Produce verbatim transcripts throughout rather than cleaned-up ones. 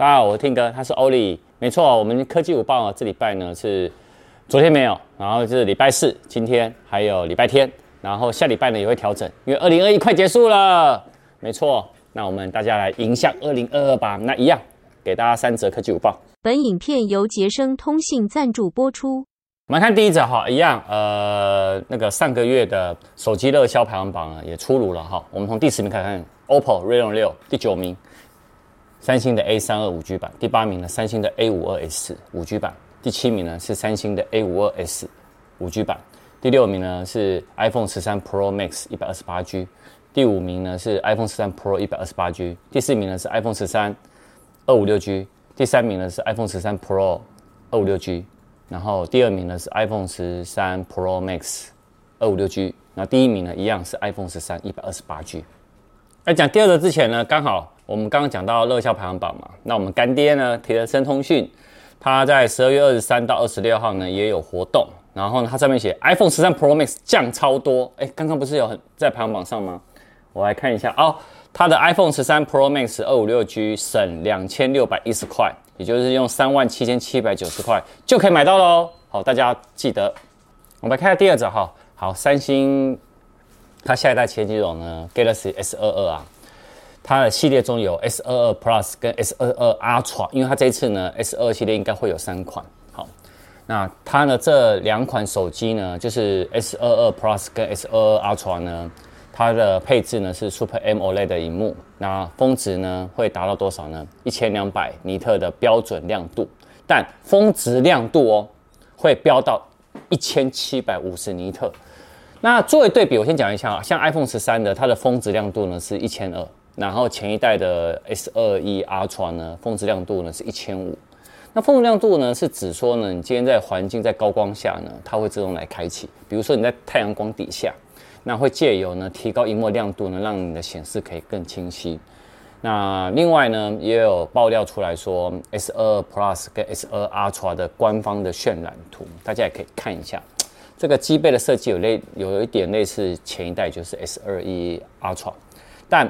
大家好，我是Tim哥，他是 Oli。没错，我们科技午报这礼拜呢是昨天没有，然后是礼拜四、今天还有礼拜天，然后下礼拜呢也会调整，因为二零二一快结束了。没错，那我们大家来迎向二零二二吧。那一样给大家三则科技午报。本影片由杰生通信赞助播出。我们看第一则哈，一样，呃，那个上个月的手机热销排行榜也出炉了哈。我们从第十名看看 ，O P P O Reno 六，第九名，三星的 A 三二五 G 版；第八名呢，三星的 A 五二 S 五 G 版；第七名呢是三星的 A 五二 S 五 G 版；第六名呢是 iPhone 十三 Pro Max 一百二十八 G； 第五名呢是 iPhone 十三 Pro 一百二十八 G； 第四名呢是 iPhone 十三 二五六 G； 第三名呢是 iPhone 十三 Pro 二五六 G。然后第二名呢是 iPhone 十三 Pro Max 二五六 G， 然后第一名呢一样是 iPhone 十三 一百二十八 G。 在讲第二个之前呢，刚好我们刚刚讲到热销排行榜嘛，那我们干爹呢提了森通讯，他在十二月二十三到二十六号呢也有活动，然后呢他上面写 iPhone 十三 Pro Max 降超多，诶刚刚不是有很在排行榜上吗？我来看一下哦，他的 iPhone 十三 Pro Max 二五六 G 省两千六百一十块，也就是用三万七千七百九十块就可以买到咯。好，大家记得。我们来看第二则哈。好，三星它下一代旗舰机种呢 Galaxy S 二十二 啊，它的系列中有 S 二十二 Plus 跟 S 二十二 Ultra， 因为它这一次呢 S 二十二 系列应该会有三款。好，那它呢这两款手机呢，就是 S 二十二 Plus 跟 S 二十二 Ultra 呢，它的配置呢是 Super AMOLED 的萤幕，那峰值呢会达到多少呢？一千两百尼特的标准亮度，但峰值亮度哦会飙到一千七百五十尼特。那作为对比，我先讲一下，像 iPhone 十三的它的峰值亮度呢是一千二百，然后前一代的 S 二十一 Ultra 呢峰值亮度呢是一千五百。那峰值亮度呢是指说呢，你今天在环境在高光下呢，它会自动来开启，比如说你在太阳光底下。那会借由呢提高萤幕亮度呢，让你的显示可以更清晰。那另外呢，也有爆料出来说 S 二十二 Plus 跟 S 二十二 Ultra 的官方的渲染图，大家也可以看一下。这个机背的设计有类有一点类似前一代，就是 S 二十一 Ultra， 但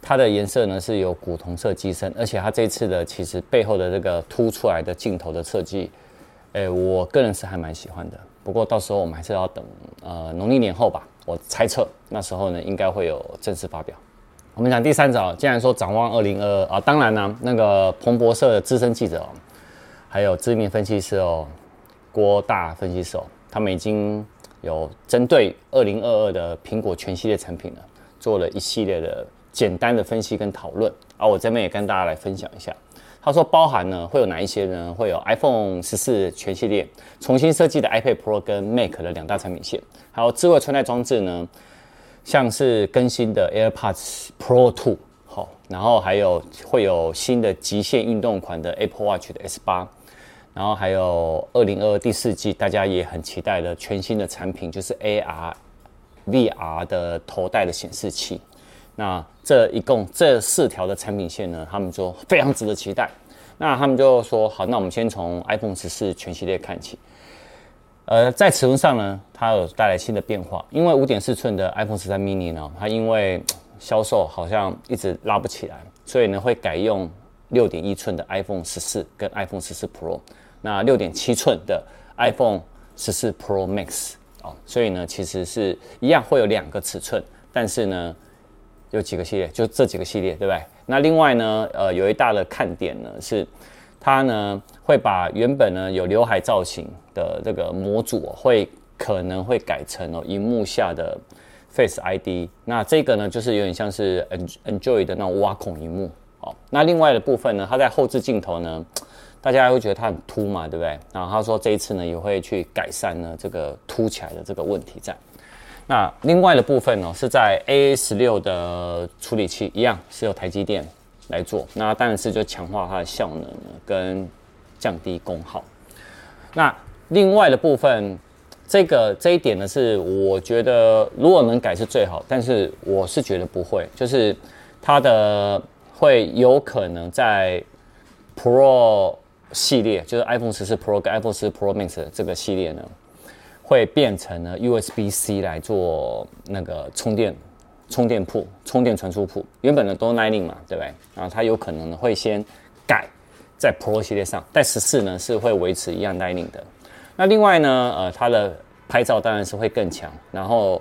它的颜色呢是有古铜色机身，而且它这次的其实背后的这个凸出来的镜头的设计，诶，我个人是还蛮喜欢的。不过到时候我们还是要等呃农历年后吧。我猜测那时候呢，应该会有正式发表。我们讲第三则，既然说展望二零二二啊，当然呢、啊，那个彭博社的资深记者、哦，还有知名分析师哦，郭大分析师哦，他们已经有针对二零二二的苹果全系列产品呢，做了一系列的简单的分析跟讨论啊。我这边也跟大家来分享一下。他说包含呢会有哪一些呢？会有 iPhone 十四全系列重新设计的 iPad Pro 跟 Mac 的两大产品线，还有智慧穿戴装置呢，像是更新的 AirPods Pro 二， 好、哦，然后还有会有新的极限运动款的 Apple Watch 的 S 八， 然后还有二零二二第四季大家也很期待的全新的产品，就是 A R、V R 的头戴的显示器。那这一共这四条的产品线呢，他们就非常值得期待。那他们就说好，那我们先从 iPhone 十四全系列看起。呃，在尺寸上呢，它有带来新的变化，因为 五点四寸的 iPhone 十三 mini 呢，它因为销售好像一直拉不起来，所以呢会改用 六点一寸的 iPhone 十四跟 iPhone 十四 Pro， 那 六点七寸的 iPhone 十四 Pro Max 哦，所以呢其实是一样会有两个尺寸，但是呢。有几个系列，就这几个系列，对不对？那另外呢，呃，有一大的看点呢是，它呢会把原本呢有刘海造型的这个模组、哦、会可能会改成哦，萤幕下的 Face I D。那这个呢就是有点像是 Enjoy 的那种挖孔萤幕哦。那另外的部分呢，它在后置镜头呢，大家会觉得它很凸嘛，对不对？然后他说这一次呢也会去改善呢这个凸起来的这个问题在。那另外的部分呢、哦，是在 A 十六 的处理器一样是由台积电来做，那当然是就强化它的效能跟降低功耗。那另外的部分，这个这一点呢是我觉得如果能改是最好，但是我是觉得不会，就是它的会有可能在 Pro 系列，就是 iPhone 十四 Pro 跟 iPhone 十四 Pro Max 这个系列呢。会变成呢 U S B C 来做那个充电充电铺充电传输铺，原本的都 Lightning 嘛，对不对？然后它有可能会先改在 Pro 系列上，但十四呢是会维持一样 Lightning 的。那另外呢，呃，它的拍照当然是会更强，然后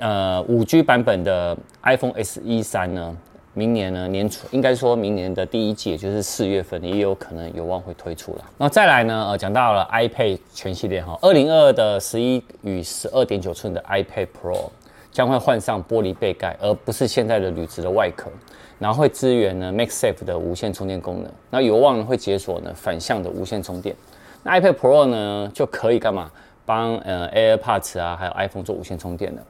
呃 五 G 版本的 iPhone S E 三 呢，明年呢年初应该说明年的第一季，也就是四月份，也有可能有望会推出了。那再来呢，呃，讲到了 iPad 全系列哈， 二零二二的十一与 十二点九 寸的 iPad Pro 将会换上玻璃背盖，而不是现在的铝质的外壳，然后会支援呢 MagSafe 的无线充电功能，那有望会解锁呢反向的无线充电。那 iPad Pro 呢就可以干嘛？帮呃 AirPods 啊，还有 iPhone 做无线充电的。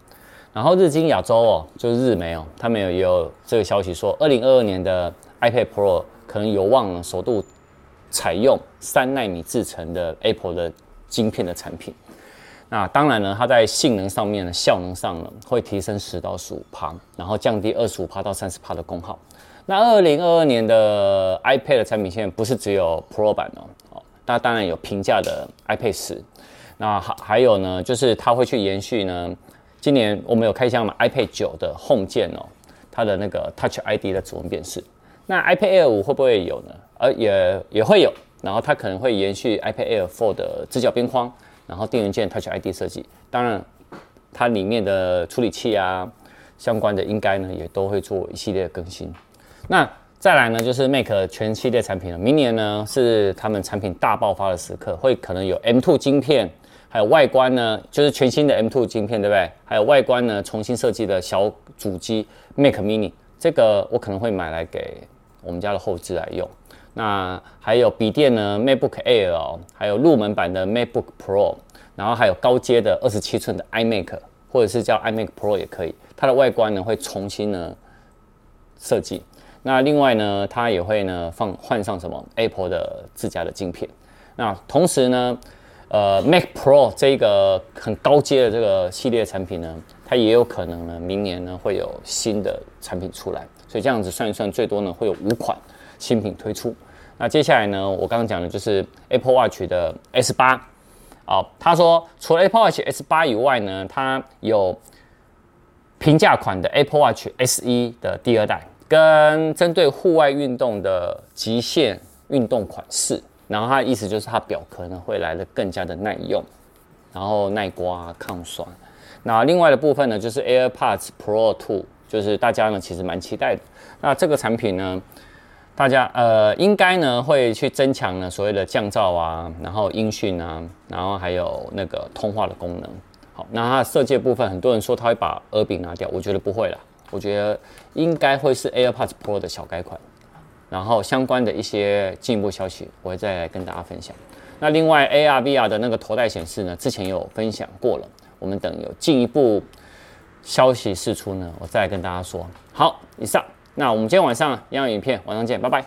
然后日经亚洲哦，就是日媒哦，他们也有这个消息说，二零二二年的 iPad Pro 可能有望首度采用三奈米制成的 Apple 的晶片的产品。那当然呢，它在性能上面呢，效能上呢会提升十到十五趴，然后降低二十五趴到三十趴的功耗。那二零二二年的 iPad 的产品线不是只有 Pro 版哦，那当然有平价的 iPad 十。那还有呢，就是它会去延续呢，今年我们有开箱嘛 iPad 九的 Home 键哦，它的那个 Touch I D 的指纹辨识。那 iPad Air 五会不会有呢？呃，也也会有。然后它可能会延续 iPad Air 四的直角边框，然后电源键 Touch I D 设计。当然，它里面的处理器啊，相关的应该呢也都会做一系列的更新。那再来呢，就是 Mac 全系列产品了。明年呢是他们产品大爆发的时刻，会可能有 M 二 晶片。还有外观呢，就是全新的 M 二 晶片，对不对？还有外观呢，重新设计的小主机 Mac mini， 这个我可能会买来给我们家的后置来用。那还有笔电呢 ，MacBook Air，哦，还有入门版的 MacBook Pro， 然后还有高阶的二十七寸的 iMac， 或者是叫 iMac Pro 也可以。它的外观呢会重新呢设计。那另外呢，它也会呢放换上什么 Apple 的自家的晶片。那同时呢。呃 ，Mac Pro 这个很高阶的这个系列产品呢，它也有可能呢，明年呢会有新的产品出来，所以这样子算一算，最多呢会有五款新品推出。那接下来呢，我刚刚讲的就是 Apple Watch 的 S 八，哦，他说除了 Apple Watch S 八 以外呢，它有平价款的 Apple Watch S E 的第二代，跟针对户外运动的极限运动款式。然后它的意思就是它表壳呢会来得更加的耐用，然后耐刮、抗酸。那另外的部分呢就是 AirPods Pro 二，就是大家呢其实蛮期待的。那这个产品呢，大家呃应该呢会去增强呢所谓的降噪啊，然后音讯啊，然后还有那个通话的功能。好，那它的设计的部分，很多人说它会把耳柄拿掉，我觉得不会啦，我觉得应该会是 AirPods Pro 的小改款。然后相关的一些进一步消息，我会再来跟大家分享。那另外 A R V R 的那个头戴显示呢，之前有分享过了，我们等有进一步消息释出呢，我再来跟大家说。好，以上，那我们今天晚上一样影片，晚上见，拜拜。